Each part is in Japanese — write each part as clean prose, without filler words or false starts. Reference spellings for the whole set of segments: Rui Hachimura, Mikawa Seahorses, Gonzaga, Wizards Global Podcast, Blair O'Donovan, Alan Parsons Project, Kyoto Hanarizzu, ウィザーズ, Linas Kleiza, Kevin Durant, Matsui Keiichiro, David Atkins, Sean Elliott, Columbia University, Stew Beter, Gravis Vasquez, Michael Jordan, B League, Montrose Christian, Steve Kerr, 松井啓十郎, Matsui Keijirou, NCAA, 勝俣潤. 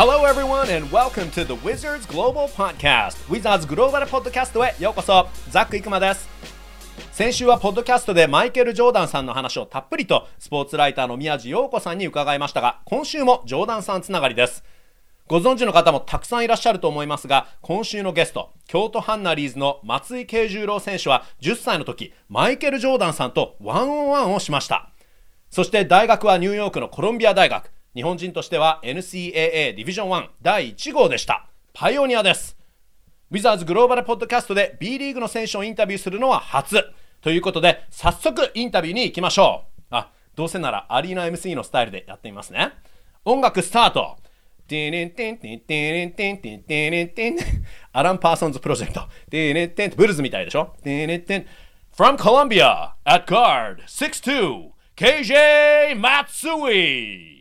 Hello everyone and welcome to the Wizards Global Podcast. Wizards Global Podcast へようこそ。ザック・イクマです。先週はポッドキャストでマイケル・ジョーダンさんの話をたっぷりとスポーツライターの宮地洋子さんに伺いましたが、今週もジョーダンさんつながりです。ご存知の方もたくさんいらっしゃると思いますが、今週のゲスト、京都ハンナリーズの松井慶十郎選手は10歳の時、マイケル・ジョーダンさんとワンオンワンをしました。そして大学はニューヨークのコロンビア大学。日本人としては NCAA ディビジョン1第1号でした。パイオニアです。ウィザーズグローバルポッドキャストで B リーグの選手をインタビューするのは初。ということで、早速インタビューに行きましょう。どうせならアリーナ MC のスタイルでやってみますね。音楽スタート。アラン・パーソンズプロジェクト。ブルズみたいでしょ。From Colombia at guard 6'2 KJ Matsui。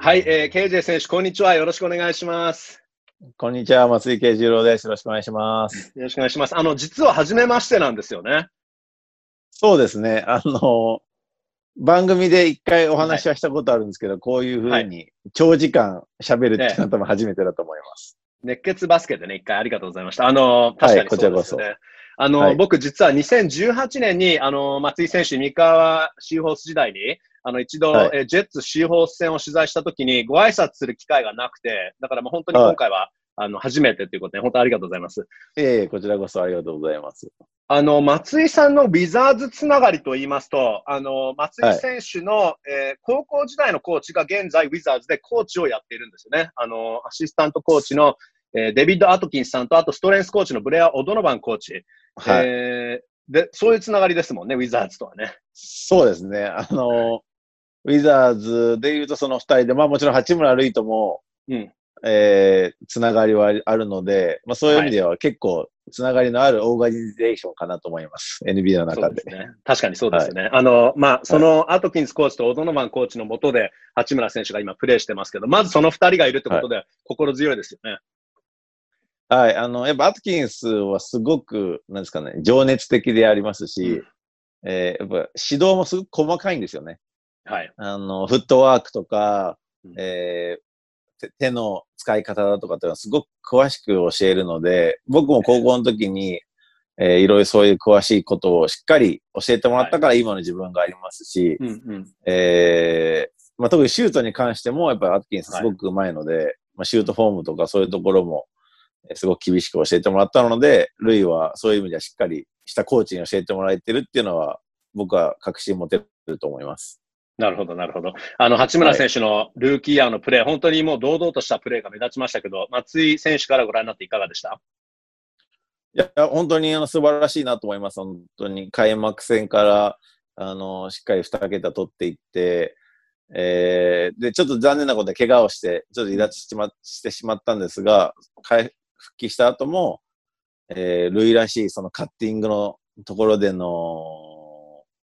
はい、KJ 選手、こんにちは。よろしくお願いします。こんにちは、松井慶十郎です。よろしくお願いします。よろしくお願いします。実は初めましてなんですよね。そうですね。番組で一回お話はしたことあるんですけど、はい、こういうふうに長時間喋るっていうのは多分初めてだと思います。熱血バスケでね、一回ありがとうございました。確かにそうですよね。はい、こちらこそ。はい、僕実は2018年に、松井選手、三河シーホース時代に、一度、はい、ジェッツシーホース戦を取材したときにご挨拶する機会がなくて、だからもう本当に今回は、はい、初めてということで、本当にありがとうございます。こちらこそありがとうございます。松井さんのウィザーズつながりと言いますと、松井選手の、はい、高校時代のコーチが現在ウィザーズでコーチをやっているんですよね。アシスタントコーチの、デビッド・アトキンスさんと、あとストレンスコーチのブレア・オドノバンコーチ。はい、で、そういうつながりですもんね、ウィザーズとはね。そうですね。ウィザーズでいうとその2人で、もちろん八村塁とも、つながりはあるので、そういう意味では結構つながりのあるオーガニゼーションかなと思います。NBA の中で。そうですね、確かにそうですね。はい、そのアトキンスコーチとオドノマンコーチの下で八村選手が今プレーしてますけど、まずその2人がいるってことで心強いですよね。はい、やっぱアトキンスはすごく、なんですかね、情熱的でありますし、やっぱ指導もすごく細かいんですよね。はい、フットワークとか、手の使い方だとかっていうのはすごく詳しく教えるので、僕も高校の時に、いろいろそういう詳しいことをしっかり教えてもらったから今の自分がありますし、特にシュートに関してもやっぱりアトキンスすごくうまいので、シュートフォームとかそういうところもすごく厳しく教えてもらったので、ルイはそういう意味ではしっかりしたコーチに教えてもらえてるっていうのは僕は確信持てると思います。なるほど、なるほど。八村選手のルーキーイヤーのプレー、本当にもう堂々としたプレーが目立ちましたけど、松井選手からご覧になっていかがでした？いや、本当に素晴らしいなと思います。本当に開幕戦から、しっかり2桁取っていって、で、ちょっと残念なことで怪我をして、ちょっと離脱してしまったんですが、復帰した後も、ルイらしいそのカッティングのところでの、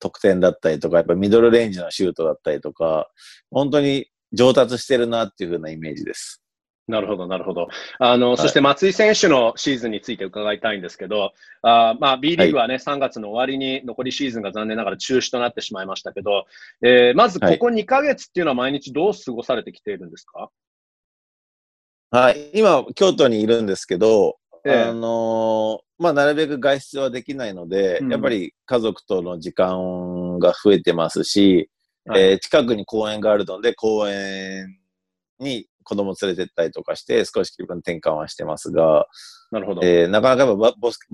得点だったりとか、やっぱミドルレンジのシュートだったりとか、本当に上達してるなっていう風なイメージです。なるほど、なるほど。そして松井選手のシーズンについて伺いたいんですけど、B リーグはね、3月の終わりに残りシーズンが残念ながら中止となってしまいましたけど、まずここ2ヶ月っていうのは毎日どう過ごされてきているんですか？はい、今、京都にいるんですけど、なるべく外出はできないので、やっぱり家族との時間が増えてますし、近くに公園があるので、公園に子供連れてったりとかして、少し気分転換はしてますが、なるほど。なかなか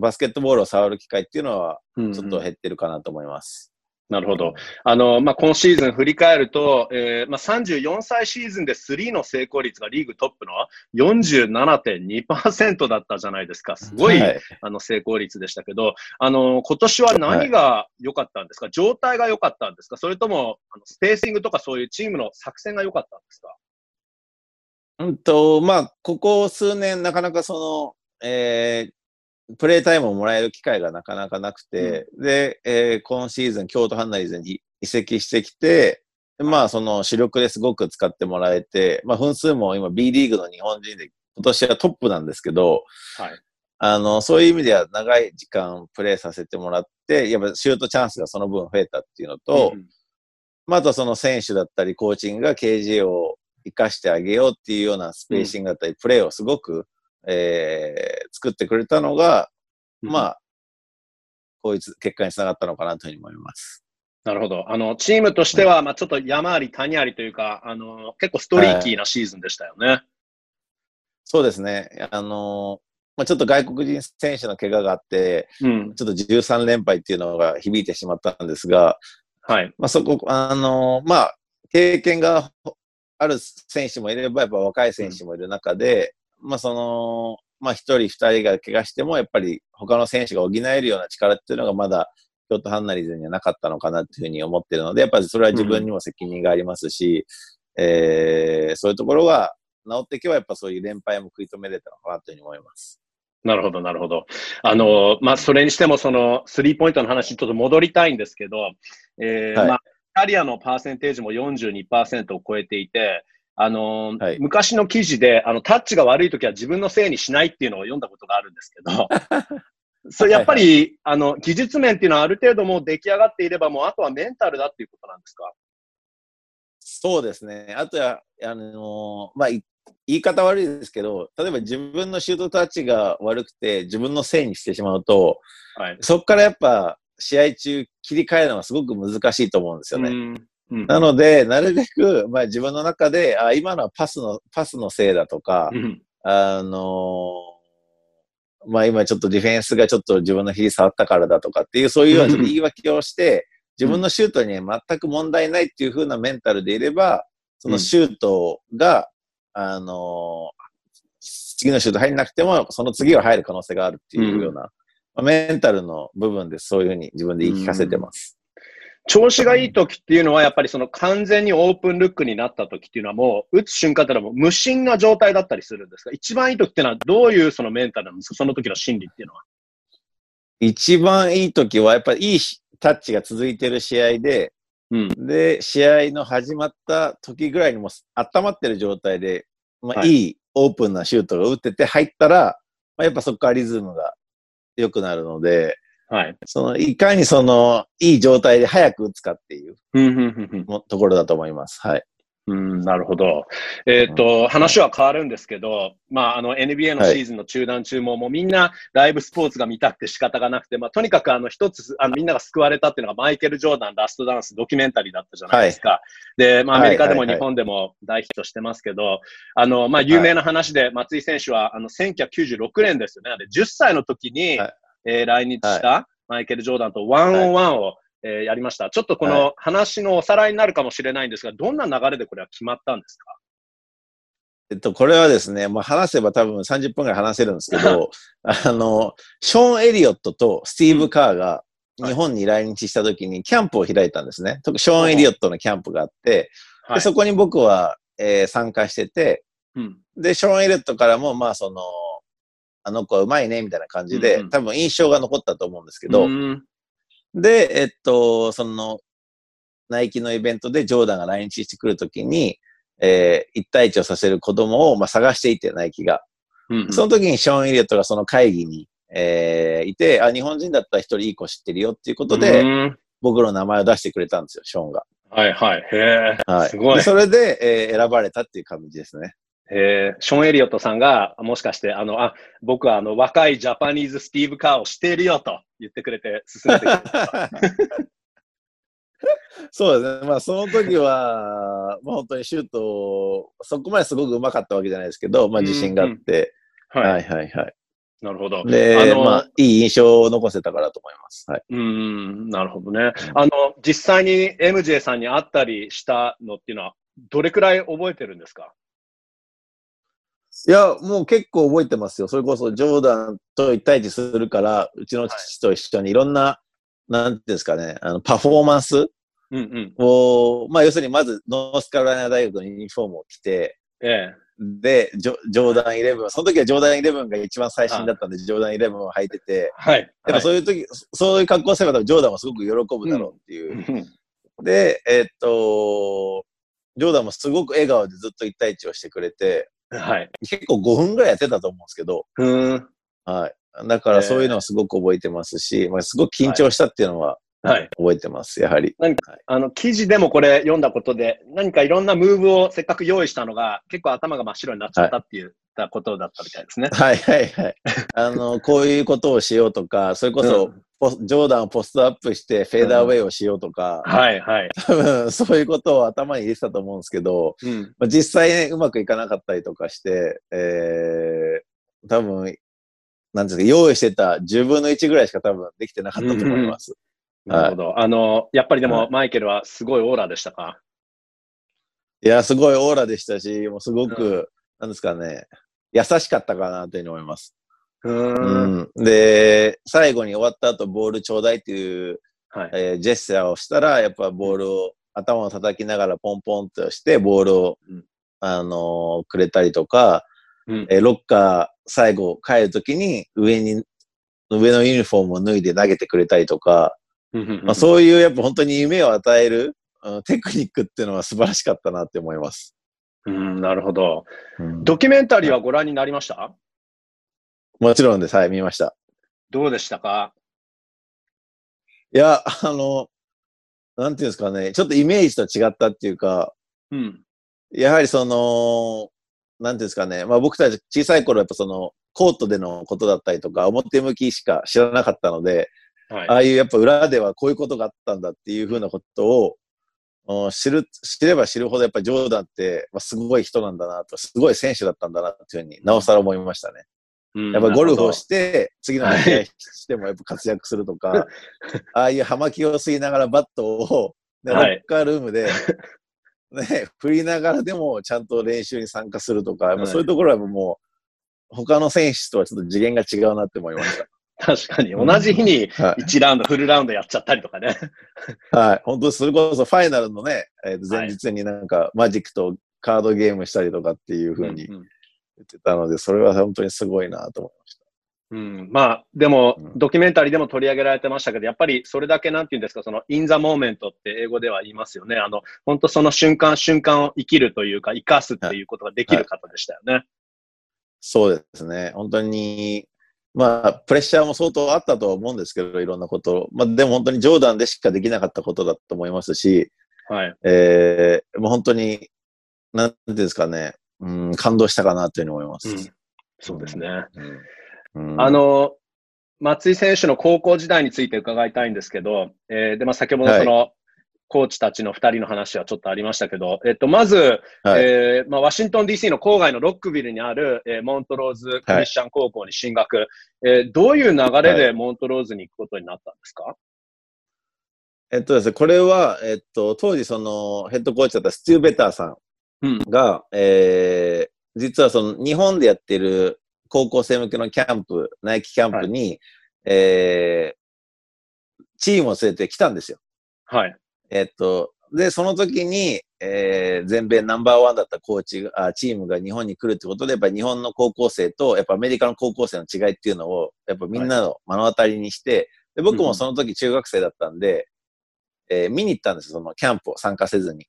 バスケットボールを触る機会っていうのは、ちょっと減ってるかなと思います。なるほど。今シーズン振り返ると、34歳シーズンで3の成功率がリーグトップの 47.2% だったじゃないですか。すごい、成功率でしたけど、今年は何が良かったんですか？状態が良かったんですか？それとも、スペーシングとかそういうチームの作戦が良かったんですか？ここ数年、なかなかプレータイムをもらえる機会がなかなかなくて、で、今シーズン、京都ハンナリーズに移籍してきて、その主力ですごく使ってもらえて、分数も今 B リーグの日本人で今年はトップなんですけど、そういう意味では長い時間プレーさせてもらって、やっぱシュートチャンスがその分増えたっていうのと、まあ、あとはその選手だったりコーチングが KGA を生かしてあげようっていうようなスペーシングだったり、プレーをすごく、作ってくれたのが、まあ、こういう結果につながったのかなというふうに思います。なるほど。チームとしては、まあ、ちょっと山あり谷ありというか、結構ストリーキーなシーズンでしたよね。はい、そうですね。まあ、ちょっと外国人選手の怪我があって、ちょっと13連敗っていうのが響いてしまったんですが、はい。まあ、そこ、まあ、経験がある選手もいれば、やっぱ若い選手もいる中で、まあ、まあ、一人、二人が怪我しても、やっぱり他の選手が補えるような力っていうのがまだ、ちょっとハンナリーズにはなかったのかなっていうふうに思ってるので、やっぱりそれは自分にも責任がありますし、そういうところが治っていけば、やっぱそういう連敗も食い止めれたのかなというふうに思います。なるほど、なるほど。まあ、それにしても、スリーポイントの話にちょっと戻りたいんですけど、はい、まあ、キャリアのパーセンテージも 42% を超えていて、はい、昔の記事で、タッチが悪いときは自分のせいにしないっていうのを読んだことがあるんですけど、それやっぱり、はいはい、技術面っていうのはある程度もう出来上がっていれば、もうあとはメンタルだっていうことなんですか？そうですね。あとは、まあ、言い方悪いですけど、例えば自分のシュートタッチが悪くて、自分のせいにしてしまうと、はい、そこからやっぱ試合中切り替えるのはすごく難しいと思うんですよね。なので、なるべく、まあ、自分の中で、今のはパスのせいだとか、まあ今ちょっとディフェンスがちょっと自分の肘触ったからだとかっていう、そういうような言い訳をして、自分のシュートに全く問題ないっていう風なメンタルでいれば、そのシュートが、次のシュート入んなくても、その次は入る可能性があるっていうような、まあ、メンタルの部分でそういう風に自分で言い聞かせてます。調子がいい時っていうのは、やっぱりその完全にオープンルックになった時っていうのはもう、打つ瞬間っていうのはもう無心な状態だったりするんですが、一番いい時っていうのはどういうそのメンタルなんですか、その時の心理っていうのは。一番いい時は、やっぱりいいタッチが続いてる試合で、で、試合の始まった時ぐらいにも温まってる状態で、まあ、はい、いいオープンなシュートが打ってて入ったら、まあ、やっぱそこからリズムが良くなるので、はい。いかにいい状態で早く打つかっていうところだと思います。はい。なるほど。話は変わるんですけど、まあ、NBA のシーズンの中断中も、もうみんなライブスポーツが見たくて仕方がなくて、まあ、とにかく一つ、みんなが救われたっていうのがマイケル・ジョーダン、ラストダンス、ドキュメンタリーだったじゃないですか。はい、で、まあ、アメリカでも日本でも大ヒットしてますけど、まあ、有名な話で、松井選手は、1996年ですよね。10歳の時に、はい、来日したマイケル・ジョーダンとワンオンワンを、やりました。ちょっとこの話のおさらいになるかもしれないんですが、どんな流れでこれは決まったんですか？これはですね、まあ、話せば多分30分ぐらい話せるんですけど、ショーン・エリオットとスティーブ・カーが日本に来日した時にキャンプを開いたんですね。ショーン・エリオットのキャンプがあって、でそこに僕は、参加してて、で、ショーン・エリオットからも、まああの子はうまいねみたいな感じで、多分印象が残ったと思うんですけど、で、ナイキのイベントでジョーダンが来日してくるときに、1対1をさせる子供を、まあ、探していて、ナイキが。その時にショーン・エリオットがその会議に、いて、日本人だったら一人いい子知ってるよっていうことで、僕の名前を出してくれたんですよ、ショーンが。はいはい。へえ、はい、すごい。でそれで、選ばれたっていう感じですね。ショーン・エリオットさんが、もしかして、僕は若いジャパニーズスティーブ・カーをしているよと言ってくれて、進めてくれた。そうですね。まあ、その時は、まあ、本当にシュート、そこまですごくうまかったわけじゃないですけど、まあ、自信があって、はいはいはい。なるほど。で、まあ、いい印象を残せたからと思います。はい。なるほどね。実際に MJ さんに会ったりしたのっていうのは、どれくらい覚えてるんですか？いや、もう結構覚えてますよ。それこそ、ジョーダンと1対1するから、うちの父と一緒にいろんな、なんていうんですかね、パフォーマンスを、まあ、要するにまず、ノースカロライナ大学のユニフォームを着て、で、ジョーダン11、その時はジョーダン11が一番最新だったんで、ジョーダン11を履いてて、でもそういう格好をすれば、ジョーダンもすごく喜ぶだろうっていう。で、ジョーダンもすごく笑顔でずっと1対1をしてくれて、結構5分ぐらいやってたと思うんですけど、だからそういうのはすごく覚えてますし、まあ、すごく緊張したっていうのははい、覚えてます、やはり。何か、はい、記事でもこれ読んだことで、何かいろんなムーブをせっかく用意したのが、結構頭が真っ白になっちゃったっていうことだったみたいですね。はいはいはい。こういうことをしようとか、それこそ、ジョーダンをポストアップしてフェーダーウェイをしようとか、はいはい。多分、そういうことを頭に入れてたと思うんですけど、うん、実際、ね、うまくいかなかったりとかして、多分、なんですか、用意してた10分の1ぐらいしか多分できてなかったと思います。なるほど。はい、やっぱりでも、はい、マイケルはすごいオーラでしたか？いや、すごいオーラでしたし、もうすごく、うん、なんですかね、優しかったかなというふうに思います。うん、で、最後に終わった後、ボールちょうだいっていう、はい、ジェスチャーをしたら、やっぱボールを、頭を叩きながらポンポンとして、ボールを、うん、くれたりとか、うん、ロッカー最後帰るときに、上のユニフォームを脱いで投げてくれたりとか、まあそういうやっぱ本当に夢を与えるテクニックっていうのは素晴らしかったなって思います。うん、なるほど。うん、ドキュメンタリーはご覧になりました？もちろんです。はい、見ました。どうでしたか？いや、なんていうんですかね、ちょっとイメージと違ったっていうか、うん、やはりなんていうんですかね、まあ僕たち小さい頃やっぱコートでのことだったりとか、表向きしか知らなかったので、はい、ああいうやっぱ裏ではこういうことがあったんだっていうふうなことを知れば知るほどやっぱりジョーダンってすごい人なんだなと、すごい選手だったんだなっていうふうになおさら思いましたね。うん、やっぱゴルフをして次の試合してもやっぱ活躍するとか、はい、ああいう葉巻を吸いながらバットを、ね、ロッカールームで、はい、ね、振りながらでもちゃんと練習に参加するとか、はい、そういうところはもう他の選手とはちょっと次元が違うなって思いました。確かに。同じ日に1ラウンド、フルラウンドやっちゃったりとかね。はい。本当それこそファイナルのね、前日になんかマジックとカードゲームしたりとかっていう風に言ってたので、それは本当にすごいなと思いました。うん。まあ、でも、ドキュメンタリーでも取り上げられてましたけど、やっぱりそれだけなんて言うんですか、インザモーメントって英語では言いますよね。本当その瞬間瞬間を生きるというか、生かすっていうことができる方でしたよね。はいはい、そうですね。本当に、まあ、プレッシャーも相当あったとは思うんですけど、いろんなこと。まあ、でも本当にジョーダンでしかできなかったことだと思いますし、はい。もう本当に、なんていうんですかね、うん、感動したかなというふうに思います。うん、そうですね。うん、松井選手の高校時代について伺いたいんですけど、で、まあ、先ほどはい、コーチたちの2人の話はちょっとありましたけど、まず、はい、まあ、ワシントン DC の郊外のロックビルにある、モントローズクリスチャン高校に進学、はい、どういう流れでモントローズに行くことになったんですか？ですね、これは、当時ヘッドコーチだったスチューベターさんが、うん、実は日本でやっている高校生向けのキャンプ、ナイキキャンプに、はい、チームを連れてきたんですよ。はい。で、その時に、全米ナンバーワンだったチームが日本に来るってことで、やっぱり日本の高校生と、やっぱアメリカの高校生の違いっていうのを、やっぱみんなの目の当たりにして、で、僕もその時中学生だったんで、見に行ったんですよ、キャンプを参加せずに。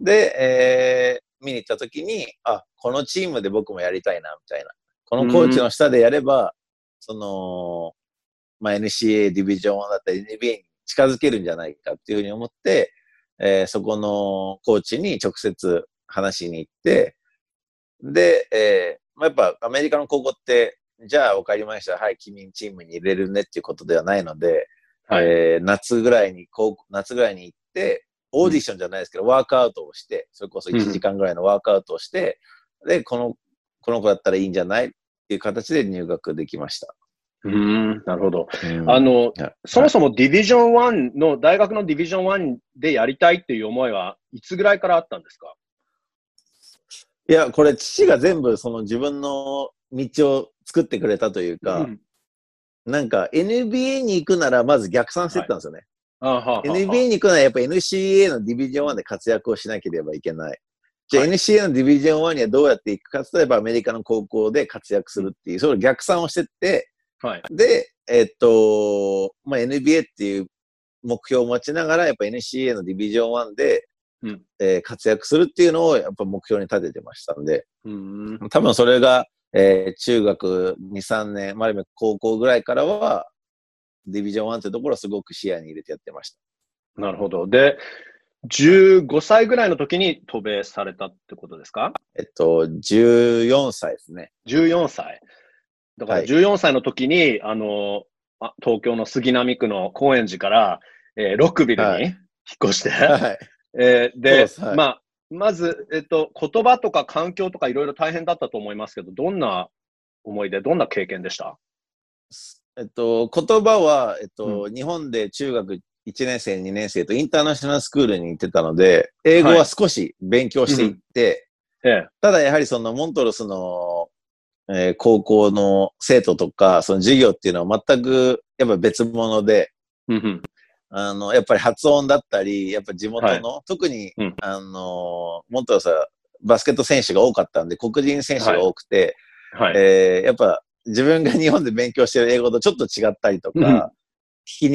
で、見に行った時に、あ、このチームで僕もやりたいな、みたいな。このコーチの下でやれば、まあ、NCAA ディビジョン1だったり、NBA に近づけるんじゃないかっていうふうに思って、そこのコーチに直接話しに行って、で、まあ、やっぱアメリカの高校って、じゃあ分かりました。はい、君チームに入れるねっていうことではないので、はい、夏ぐらいに行って、オーディションじゃないですけど、ワークアウトをして、それこそ1時間ぐらいのワークアウトをして、で、この子だったらいいんじゃないっていう形で入学できました。なるほど。そもそもディビジョン1の、大学のディビジョン1でやりたいっていう思いはいつぐらいからあったんですか？いや、これ父が全部自分の道を作ってくれたというか、うん、なんか NBA に行くならまず逆算してったんですよね。はい、NBA に行くならやっぱ NCAA のディビジョン1で活躍をしなければいけない。じゃあ NCAA のディビジョン1にはどうやって行くか、例えばアメリカの高校で活躍するっていう、その逆算をしてって、はい、で、まあ、NBA っていう目標を持ちながら、やっぱ NCAA のディビジョン1で、うん、活躍するっていうのをやっぱ目標に立ててましたんで、多分それが、中学2、3年、まあ、高校ぐらいからは、ディビジョン1というところをすごく視野に入れてやってました。なるほど。で、15歳ぐらいの時に渡米されたってことですか？14歳ですね。14歳。だから14歳の時に、はい、東京の杉並区の高円寺から、ロックビルに引っ越して、はいで、はい、まあ、まず、言葉とか環境とかいろいろ大変だったと思いますけど、どんな思い出、どんな経験でした？言葉は、うん、日本で中学1年生、2年生とインターナショナルスクールに行ってたので、英語は少し勉強していって、はいうん、ただやはりそのモントロスの、高校の生徒とか、その授業っていうのは全くやっぱ別物で、うん、やっぱり発音だったり、やっぱ地元の、はい、特に、うん、モントロスはバスケット選手が多かったんで、黒人選手が多くて、はいやっぱ自分が日本で勉強してる英語とちょっと違ったりとか、うん聞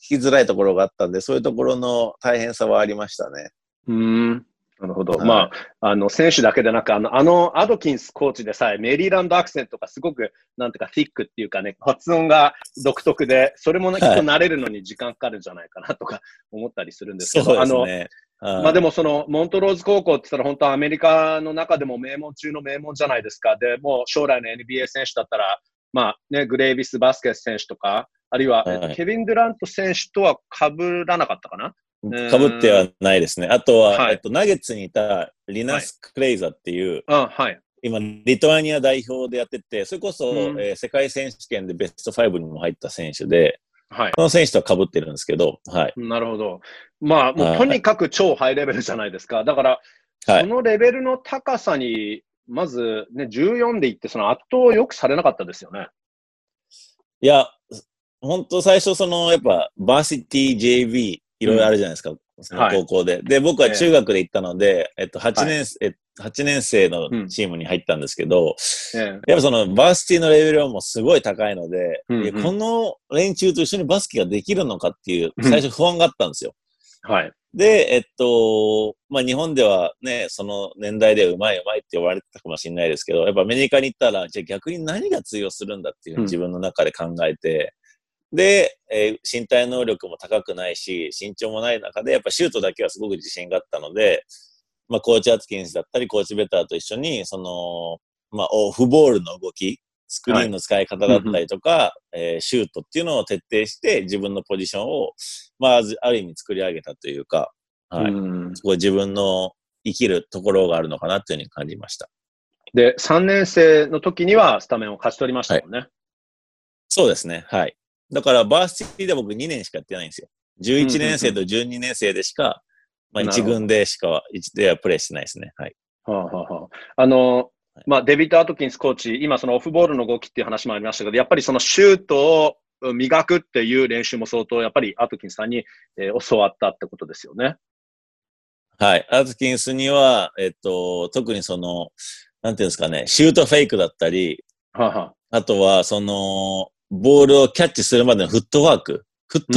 きづらいところがあったんで、そういうところの大変さはありましたね。なるほど。はい、まあ、選手だけでなく、アドキンスコーチでさえ、メリーランドアクセントがすごく、なんていうか、フィックっていうかね、発音が独特で、それもね、きっと慣れるのに時間かかるんじゃないかなとか思ったりするんですけど、はい、そうですね。まあでもそのモントローズ高校って言ったら本当アメリカの中でも名門中の名門じゃないですか。で、もう将来の NBA 選手だったら、まあね、グレイビス・バスケス選手とか、あるいは、ケビン・デュラント選手とは被らなかったかな？被ってはないですね。あとは、はいナゲッツにいたリナス・クレイザっていう、はい、今、リトアニア代表でやってて、それこそ、世界選手権でベスト5にも入った選手で、はい、この選手とは被ってるんですけど、はい、なるほど。まあ、もうとにかく超ハイレベルじゃないですか。だから、はい、そのレベルの高さに、まず、ね、14でいって、その圧倒をよくされなかったですよね。いや、本当最初そのやっぱバーシティ JV いろいろあるじゃないですか、その高校で、はい、で僕は中学で行ったので、8年生のチームに入ったんですけど、やっぱそのバーシティのレベルはもうすごい高いので、この連中と一緒にバスケができるのかっていう最初不安があったんですよ。はい、で、まあ、日本ではね、その年代でうまいって言われてたかもしれないですけど、やっぱアメリカに行ったらじゃあ逆に何が通用するんだっていう自分の中で考えて。で、身体能力も高くないし、身長もない中で、やっぱシュートだけはすごく自信があったので、まあ、コーチ・アツキンスだったり、コーチ・ベターと一緒に、その、まあ、オフボールの動き、スクリーンの使い方だったりとか、シュートっていうのを徹底して、自分のポジションを、まあ、ある意味作り上げたというか、はい、すごい自分の生きるところがあるのかなというふうに感じました。で、3年生の時にはスタメンを勝ち取りましたもんね。はい、そうですね、はい。だから、バーシティで僕2年しかやってないんですよ。11年生と12年生でしか、まあ、1軍でしか、1ではプレーしてないですね。はい。まあ、デビッド・アトキンスコーチ、今、そのオフボールの動きっていう話もありましたけど、やっぱりそのシュートを磨くっていう練習も相当、やっぱりアトキンスさんに、教わったってことですよね。はい。アトキンスには、特にその、なんていうんですかね、シュートフェイクだったり、あとは、その、ボールをキャッチするまでのフットワーク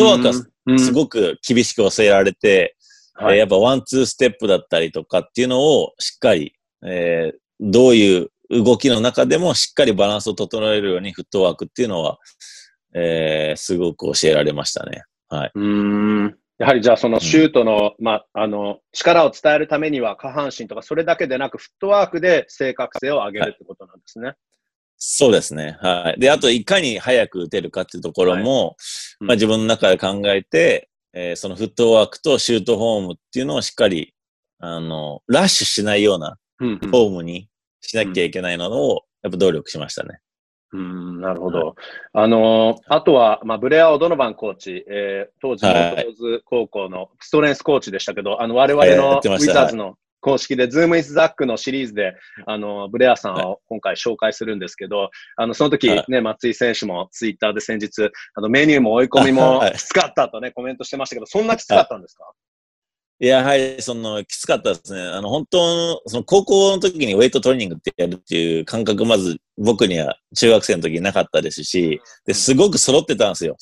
はすごく厳しく教えられて、やっぱワンツーステップだったりとかっていうのをしっかり、どういう動きの中でもしっかりバランスを整えるようにフットワークっていうのは、すごく教えられましたね。はい。やはりじゃあそのシュートの、まあ、力を伝えるためには下半身とかそれだけでなくフットワークで正確性を上げるってことなんですね。はい、そうですね。はい。で、あと、いかに早く打てるかっていうところも、まあ、自分の中で考えて、そのフットワークとシュートフォームっていうのをしっかり、ラッシュしないようなフォームにしなきゃいけないのを、やっぱ努力しましたね。なるほど。はい、あとは、まあ、ブレア・オドノバンコーチ、当時のモントローズ高校のストレンスコーチでしたけど、我々のウィザーズの、公式で、ズームインスザックのシリーズで、ブレアさんを今回紹介するんですけど、その時ね、松井選手もツイッターで先日、メニューも追い込みもきつかったとね、コメントしてましたけど、そんなきつかったんですか？いや、はい、きつかったですね。本当、高校の時にウェイトトレーニングってやるっていう感覚、まず僕には中学生の時になかったですし、ですごく揃ってたんですよ。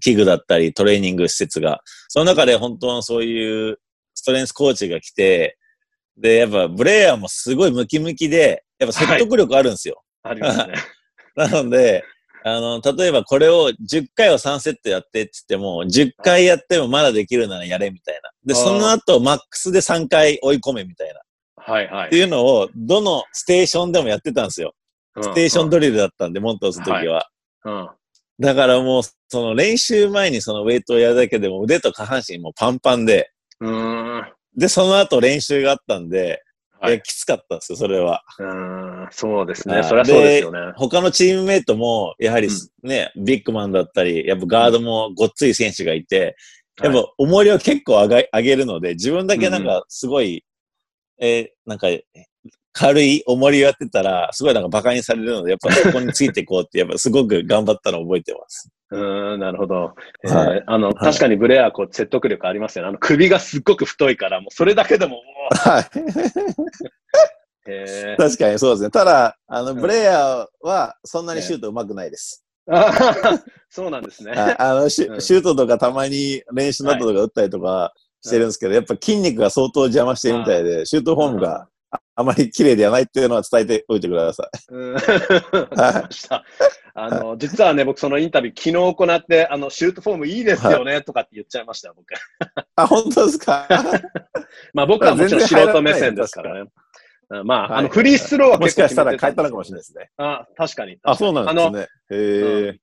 器具だったり、トレーニング施設が。その中で本当のそういう、ストレンスコーチが来て、で、やっぱブレアもすごいムキムキで、やっぱ説得力あるんですよ。ありますね。なので、例えばこれを10回を3セットやってって言っても、10回やってもまだできるならやれみたいな。で、その後マックスで3回追い込めみたいな。はいはい。っていうのを、どのステーションでもやってたんですよ。ステーションドリルだったんで、モントーズの時は。はい、だからもう、その練習前にそのウェイトをやるだけでも腕と下半身もパンパンで。で、その後練習があったんで、いやきつかったですよ、それは。そうですね。そりゃそうですよね。他のチームメイトも、やはりね、ビッグマンだったり、やっぱガードもごっつい選手がいて、やっぱ重りを結構上げるので、自分だけなんかすごい、なんか軽い重りをやってたら、すごいなんか馬鹿にされるので、やっぱそこについていこうって、やっぱすごく頑張ったのを覚えてます。なるほど。確かにブレアはこう説得力ありますよね。首がすっごく太いから、もうそれだけでも、はい。確かにそうですね。ただ、ブレアはそんなにシュートうまくないです。そうなんですね。シュートとかたまに練習などとか打ったりとかしてるんですけど、やっぱ筋肉が相当邪魔してるみたいで、シュートフォームがあまり綺麗ではないっていうのは伝えておいてください。実はね、僕そのインタビュー昨日行って、シュートフォームいいですよねとかって言っちゃいました、僕。あ、本当ですか。まあ僕はもちろん素人目線ですからね。まあ、フリースローはもしかしたら変えたのかもしれないですね。あ、確かに。あ、そうなんですね。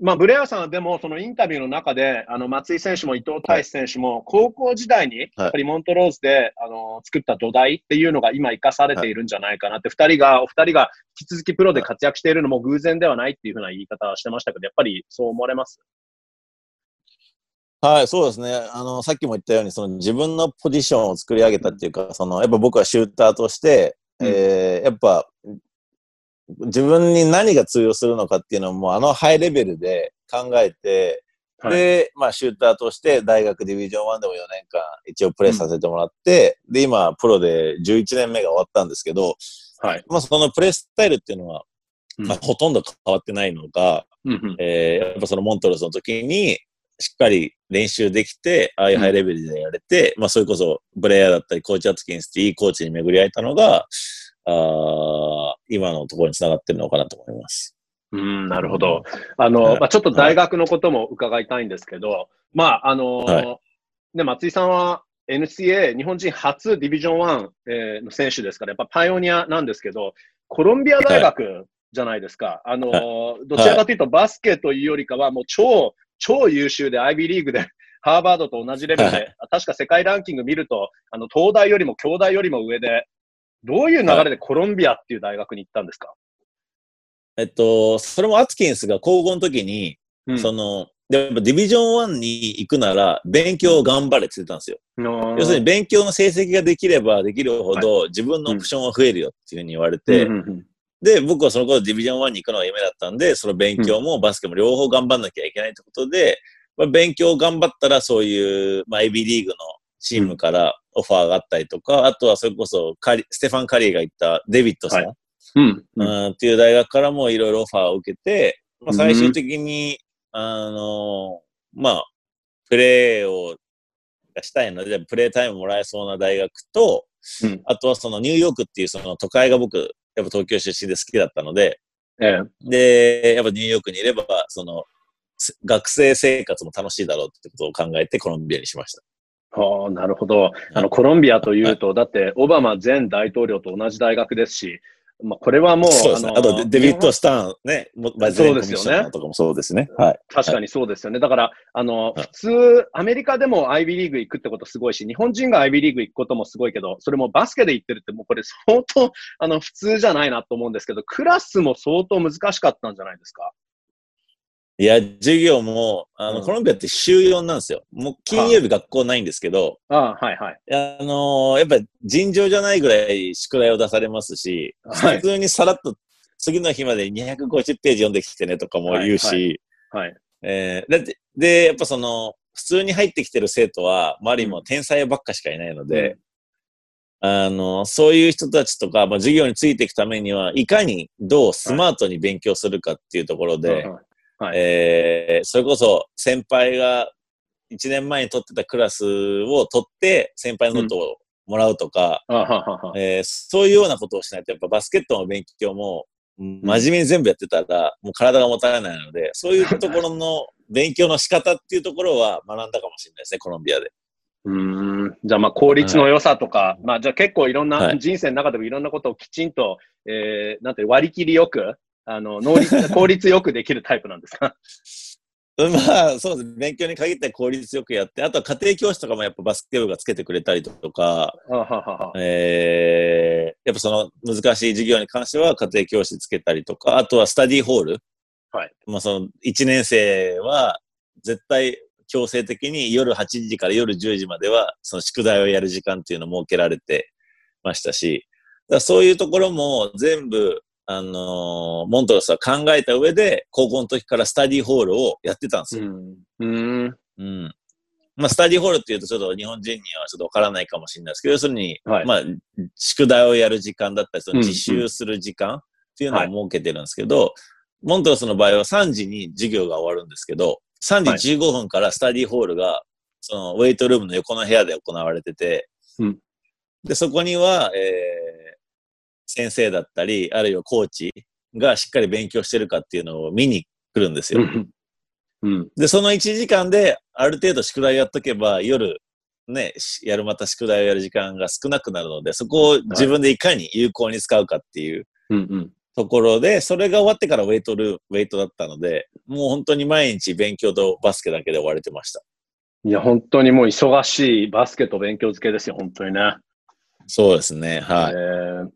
まあ、ブレアさんはでも、そのインタビューの中で、松井選手も伊藤大志選手も、高校時代に、やっぱりモントローズで、作った土台っていうのが今活かされているんじゃないかなって、お二人が引き続きプロで活躍しているのも偶然ではないっていうふうな言い方はしてましたけど、やっぱりそう思われます？はい、そうですね。さっきも言ったように、その自分のポジションを作り上げたっていうか、やっぱ僕はシューターとして、やっぱ、自分に何が通用するのかっていうのもハイレベルで考えて、で、まあシューターとして大学ディビジョン1でも4年間一応プレーさせてもらって、で、今プロで11年目が終わったんですけど、まあそのプレースタイルっていうのは、まあほとんど変わってないのが、やっぱそのモントローズの時にしっかり練習できて、ああいうハイレベルでやれて、まあそれこそブレアだったりコーチアトキンスっていいコーチに巡り合えたのが、今のところにつながってるのかなと思います。なるほど。ちょっと大学のことも伺いたいんですけど、まあ、松井さんは NCAA 日本人初ディビジョン1、の選手ですから、やっぱパイオニアなんですけど、コロンビア大学じゃないですか。どちらかというとバスケというよりかは、もう超優秀でアイビーリーグで。ハーバードと同じレベルで、確か世界ランキング見ると、東大よりも京大よりも上で、どういう流れでコロンビアっていう大学に行ったんですか？それもアツキンスが高校の時に、やっぱディビジョン1に行くなら勉強を頑張れって言ってたんですよ。要するに勉強の成績ができればできるほど自分のオプションは増えるよっていうふうに言われて、で、僕はその頃ディビジョン1に行くのが夢だったんで、その勉強もバスケも両方頑張んなきゃいけないってことで、勉強を頑張ったらそういう、まあ、ABリーグのチームからオファーがあったりとか、あとはそれこそステファン・カリーが行ったデビッドさん、っていう大学からもいろいろオファーを受けて、最終的に、プレーをしたいので、プレータイムもらえそうな大学と、あとはそのニューヨークっていうその都会が僕、やっぱ東京出身で好きだったので、で、やっぱニューヨークにいれば、その学生生活も楽しいだろうってことを考えてコロンビアにしました。なるほど。コロンビアというと、だって、オバマ前大統領と同じ大学ですし、これはもう、あと、デビッド・スタン、ね、前コミッショナーとかもそうですね。確かにそうですよね。だから、普通、アメリカでもアイビーリーグ行くってことすごいし、日本人がアイビーリーグ行くこともすごいけど、それもバスケで行ってるって、もうこれ相当、普通じゃないなと思うんですけど、クラスも相当難しかったんじゃないですか？いや、授業も、コロンビアって週4なんですよ。もう金曜日学校ないんですけど、やっぱり尋常じゃないぐらい宿題を出されますし、普通にさらっと次の日まで250ページ読んできてねとかも言うし、で、やっぱその、普通に入ってきてる生徒は、周りも天才ばっかしかいないので、そういう人たちとか、授業についていくためには、いかにどうスマートに勉強するかっていうところで、それこそ先輩が1年前に取ってたクラスを取って先輩のノートをもらうとか、そういうようなことをしないとやっぱバスケットの勉強も真面目に全部やってたら、もう体が持たれないので、そういうところの勉強の仕方っていうところは学んだかもしれないですね、コロンビアで。じゃあ、まあ、効率の良さとか、まあ、じゃあ結構いろんな、人生の中でもいろんなことをきちんと、なんて割り切りよく、効率よくできるタイプなんですか？まあ、そうです。勉強に限って効率よくやって、あとは家庭教師とかもやっぱバスケ部がつけてくれたりとか、やっぱその難しい授業に関しては家庭教師つけたりとか、あとはスタディホール。はい。まあその1年生は絶対強制的に夜8時から夜10時まではその宿題をやる時間っていうのを設けられてましたし、だからそういうところも全部、モントロスは考えた上で、高校の時からスタディホールをやってたんですよ。まあ、スタディホールっていうと、ちょっと日本人にはちょっとわからないかもしれないですけど、要するに、まあ、宿題をやる時間だったり、その自習する時間っていうのを設けてるんですけど、モントロスの場合は3時に授業が終わるんですけど、3時15分からスタディホールが、そのウェイトルームの横の部屋で行われてて、で、そこには、先生だったり、あるいはコーチがしっかり勉強してるかっていうのを見に来るんですよ。で、その1時間である程度宿題やっとけば、夜ね、また宿題をやる時間が少なくなるので、そこを自分でいかに有効に使うかっていうところで、それが終わってからウェイトだったので、もう本当に毎日勉強とバスケだけで終われてました。いや、本当にもう忙しいバスケと勉強漬けですよ、本当にね。そうですね、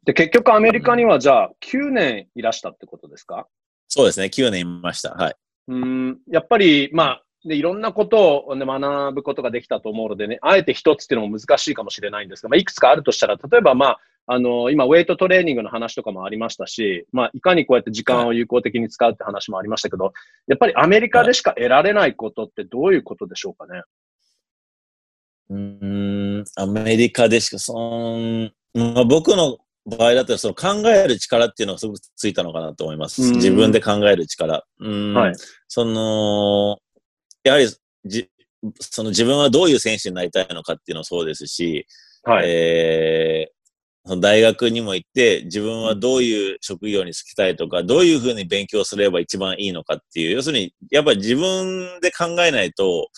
で、結局アメリカにはじゃあ9年いらしたってことですか？そうですね、9年いました。やっぱり、まあ、いろんなことを、ね、学ぶことができたと思うのでね、あえて一つっていうのも難しいかもしれないんですが、まあ、いくつかあるとしたら、例えば、まあ、今、ウェイトトレーニングの話とかもありましたし、まあ、いかにこうやって時間を有効的に使うって話もありましたけど、やっぱりアメリカでしか得られないことってどういうことでしょうかね。アメリカでしか、僕の場合だったら、その考える力っていうのがすごくついたのかなと思います。自分で考える力。やはり自分はどういう選手になりたいのかっていうのもそうですし、大学にも行って、自分はどういう職業に就きたいとか、どういうふうに勉強すれば一番いいのかっていう、要するに、やっぱり自分で考えないと、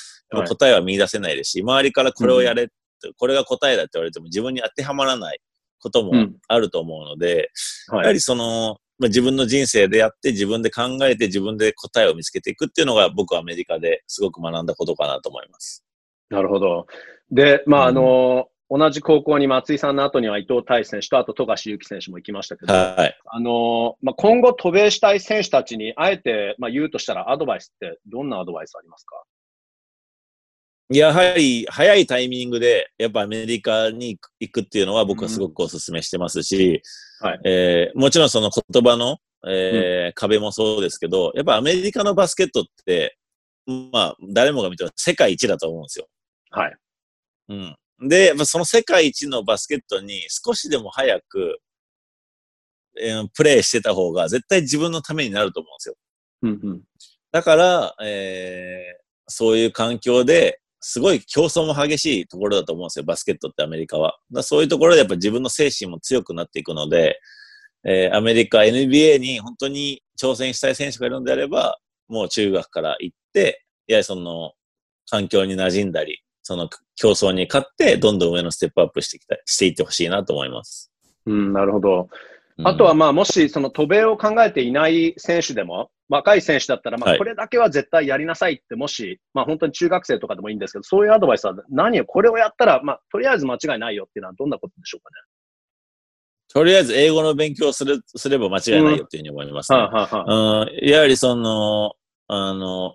答えは見出せないですし、周りからこれをやれ、これが答えだって言われても自分に当てはまらないこともあると思うので、やはり自分の人生でやって、自分で考えて、自分で答えを見つけていくっていうのが、僕はアメリカですごく学んだことかなと思います。なるほど。で、まあ、同じ高校に松井さんの後には伊藤大選手と、あと富樫勇樹選手も行きましたけど、まあ、今後渡米したい選手たちに、あえて、まあ、言うとしたらアドバイスってどんなアドバイスありますか？やはり早いタイミングでやっぱアメリカに行くっていうのは僕はすごくお勧めしてますし、もちろんその言葉の、壁もそうですけど、やっぱアメリカのバスケットって、まあ誰もが見ても世界一だと思うんですよ。で、その世界一のバスケットに少しでも早く、プレイしてた方が絶対自分のためになると思うんですよ。だから、そういう環境ですごい競争も激しいところだと思うんですよ、バスケットってアメリカは。だそういうところでやっぱ自分の精神も強くなっていくので、アメリカ、NBA に本当に挑戦したい選手がいるのであれば、もう中学から行って、やはりその環境に馴染んだり、その競争に勝って、どんどん上のステップアップしていってほしいなと思います。なるほど。あとは、まあ、もし、渡米を考えていない選手でも、若い選手だったら、まあ、これだけは絶対やりなさいって、もし、まあ、本当に中学生とかでもいいんですけど、そういうアドバイスはこれをやったら、まあ、とりあえず間違いないよっていうのは、どんなことでしょうかね。とりあえず、英語の勉強をすれば間違いないよっていうふうに思いますね。やはり、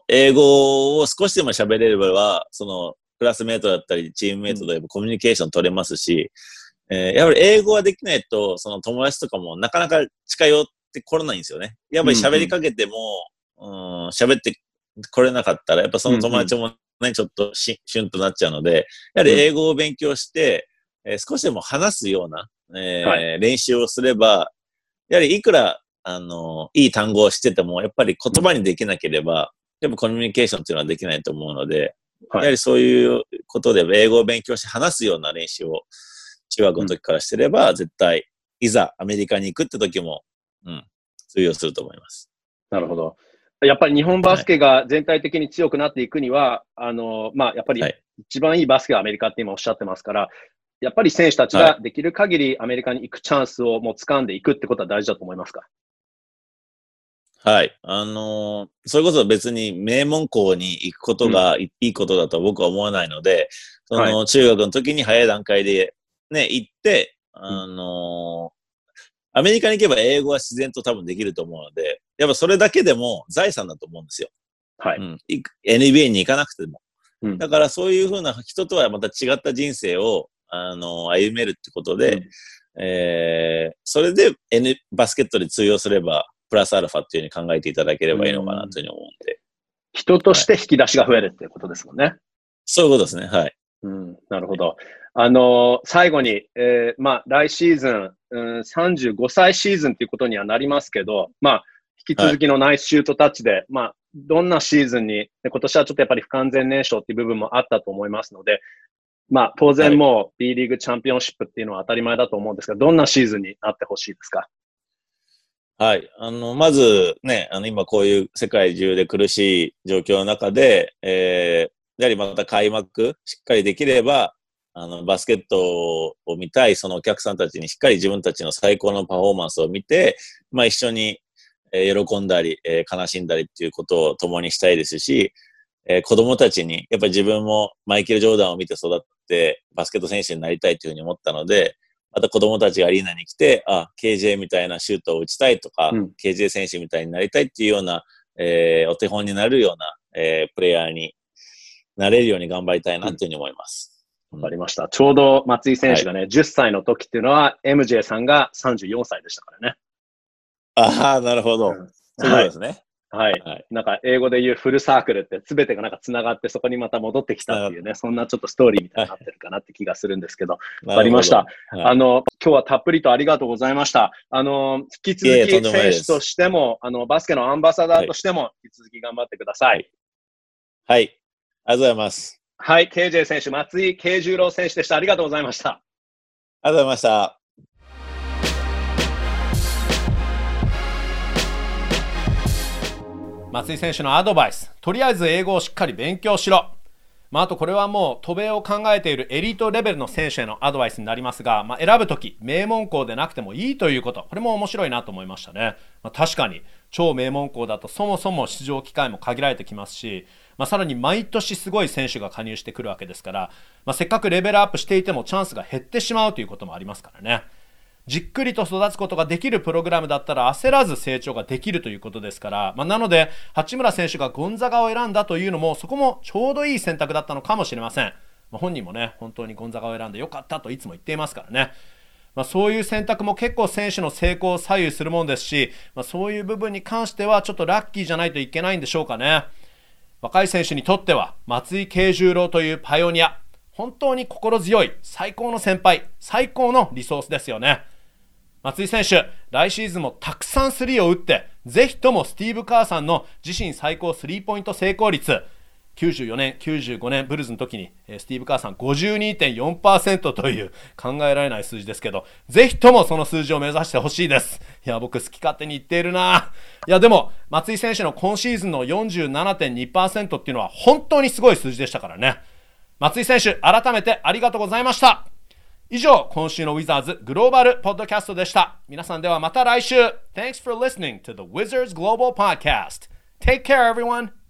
英語を少しでも喋れれば、クラスメートだったり、チームメートでコミュニケーション取れますし、やっぱり英語ができないと、友達とかもなかなか近寄ってこれないんですよね。やっぱり喋りかけても、喋ってこれなかったら、やっぱその友達もね、ちょっとシュンとなっちゃうので、やはり英語を勉強して、少しでも話すような、練習をすれば、やはりいくら、いい単語をしてても、やっぱり言葉にできなければ、やっぱコミュニケーションっていうのはできないと思うので、やはりそういうことで英語を勉強して話すような練習を、中学の時からしてれば、絶対、いざアメリカに行くって時も、通用すると思います。なるほど。やっぱり日本バスケが全体的に強くなっていくには、はい、やっぱり一番いいバスケはアメリカって今おっしゃってますから、やっぱり選手たちができる限りアメリカに行くチャンスをもう掴んでいくってことは大事だと思いますか？はい。それこそ別に名門校に行くことがいいことだと僕は思わないので、うん、中学の時に早い段階でね、行って、アメリカに行けば英語は自然と多分できると思うので、やっぱそれだけでも財産だと思うんですよ。はい。うん、NBA に行かなくても。うん、だからそういうふうな人とはまた違った人生を、歩めるってことで、それで、バスケットに通用すれば、プラスアルファっていうふうに考えていただければいいのかなというふうに思うんで。人として引き出しが増えるっていうことですもんね。はい、そういうことですね。はい。うん、なるほど。最後に、来シーズン、35歳シーズンということにはなりますけど、引き続きのナイスシュートタッチで、どんなシーズンに、今年はちょっとやっぱり不完全燃焼っていう部分もあったと思いますので、当然もう B リーグチャンピオンシップっていうのは当たり前だと思うんですが、どんなシーズンになってほしいですか？はい。まずね、今こういう世界中で苦しい状況の中で、やはりまた開幕、しっかりできれば、バスケットを見たい、そのお客さんたちにしっかり自分たちの最高のパフォーマンスを見て、一緒に喜んだり、悲しんだりっていうことを共にしたいですし、子供たちに、やっぱり自分もマイケル・ジョーダンを見て育って、バスケット選手になりたいというふうに思ったので、また子供たちがアリーナに来て、KJ みたいなシュートを打ちたいとか、KJ 選手みたいになりたいっていうような、お手本になるような、プレイヤーになれるように頑張りたいなというふうに思います。わかりました。ちょうど松井選手がね、10歳の時っていうのは、MJ さんが34歳でしたからね。ああ、なるほど。そうですね。はい。はい、なんか、英語で言うフルサークルって、すべてがなんか繋がって、そこにまた戻ってきたっていうね、そんなちょっとストーリーみたいになってるかなって気がするんですけど、わかりました。はい、今日はたっぷりとありがとうございました。引き続き選手としても、バスケのアンバサダーとしても、引き続き頑張ってください。はい。はい、ありがとうございます。はい、KJ 選手、松井圭十郎選手でした。ありがとうございました。ありがとうございました。松井選手のアドバイス。とりあえず英語をしっかり勉強しろ。あとこれはもう渡米を考えているエリートレベルの選手へのアドバイスになりますが、選ぶとき、名門校でなくてもいいということ。これも面白いなと思いましたね。確かに、超名門校だとそもそも出場機会も限られてきますし、さらに毎年すごい選手が加入してくるわけですから、せっかくレベルアップしていてもチャンスが減ってしまうということもありますからね。じっくりと育つことができるプログラムだったら焦らず成長ができるということですから、なので八村選手がゴンザガを選んだというのもそこもちょうどいい選択だったのかもしれません。本人もね、本当にゴンザガを選んでよかったといつも言っていますからね。そういう選択も結構選手の成功を左右するもんですし、そういう部分に関してはちょっとラッキーじゃないといけないんでしょうかね。若い選手にとっては松井圭十郎というパイオニア、本当に心強い最高の先輩、最高のリソースですよね。松井選手、来シーズンもたくさんスリーを打って、ぜひともスティーブ・カーさんの自身最高スリーポイント成功率、94年、95年ブルズの時にスティーブ・カーさん 52.4% という考えられない数字ですけど、ぜひともその数字を目指してほしいです。いや、僕好き勝手に言っているな。いやでも松井選手の今シーズンの 47.2% っていうのは本当にすごい数字でしたからね。松井選手、改めてありがとうございました。以上、今週の Wizards Global Podcast でした。皆さん、ではまた来週。 Thanks for listening to the Wizards Global Podcast. Take care everyone.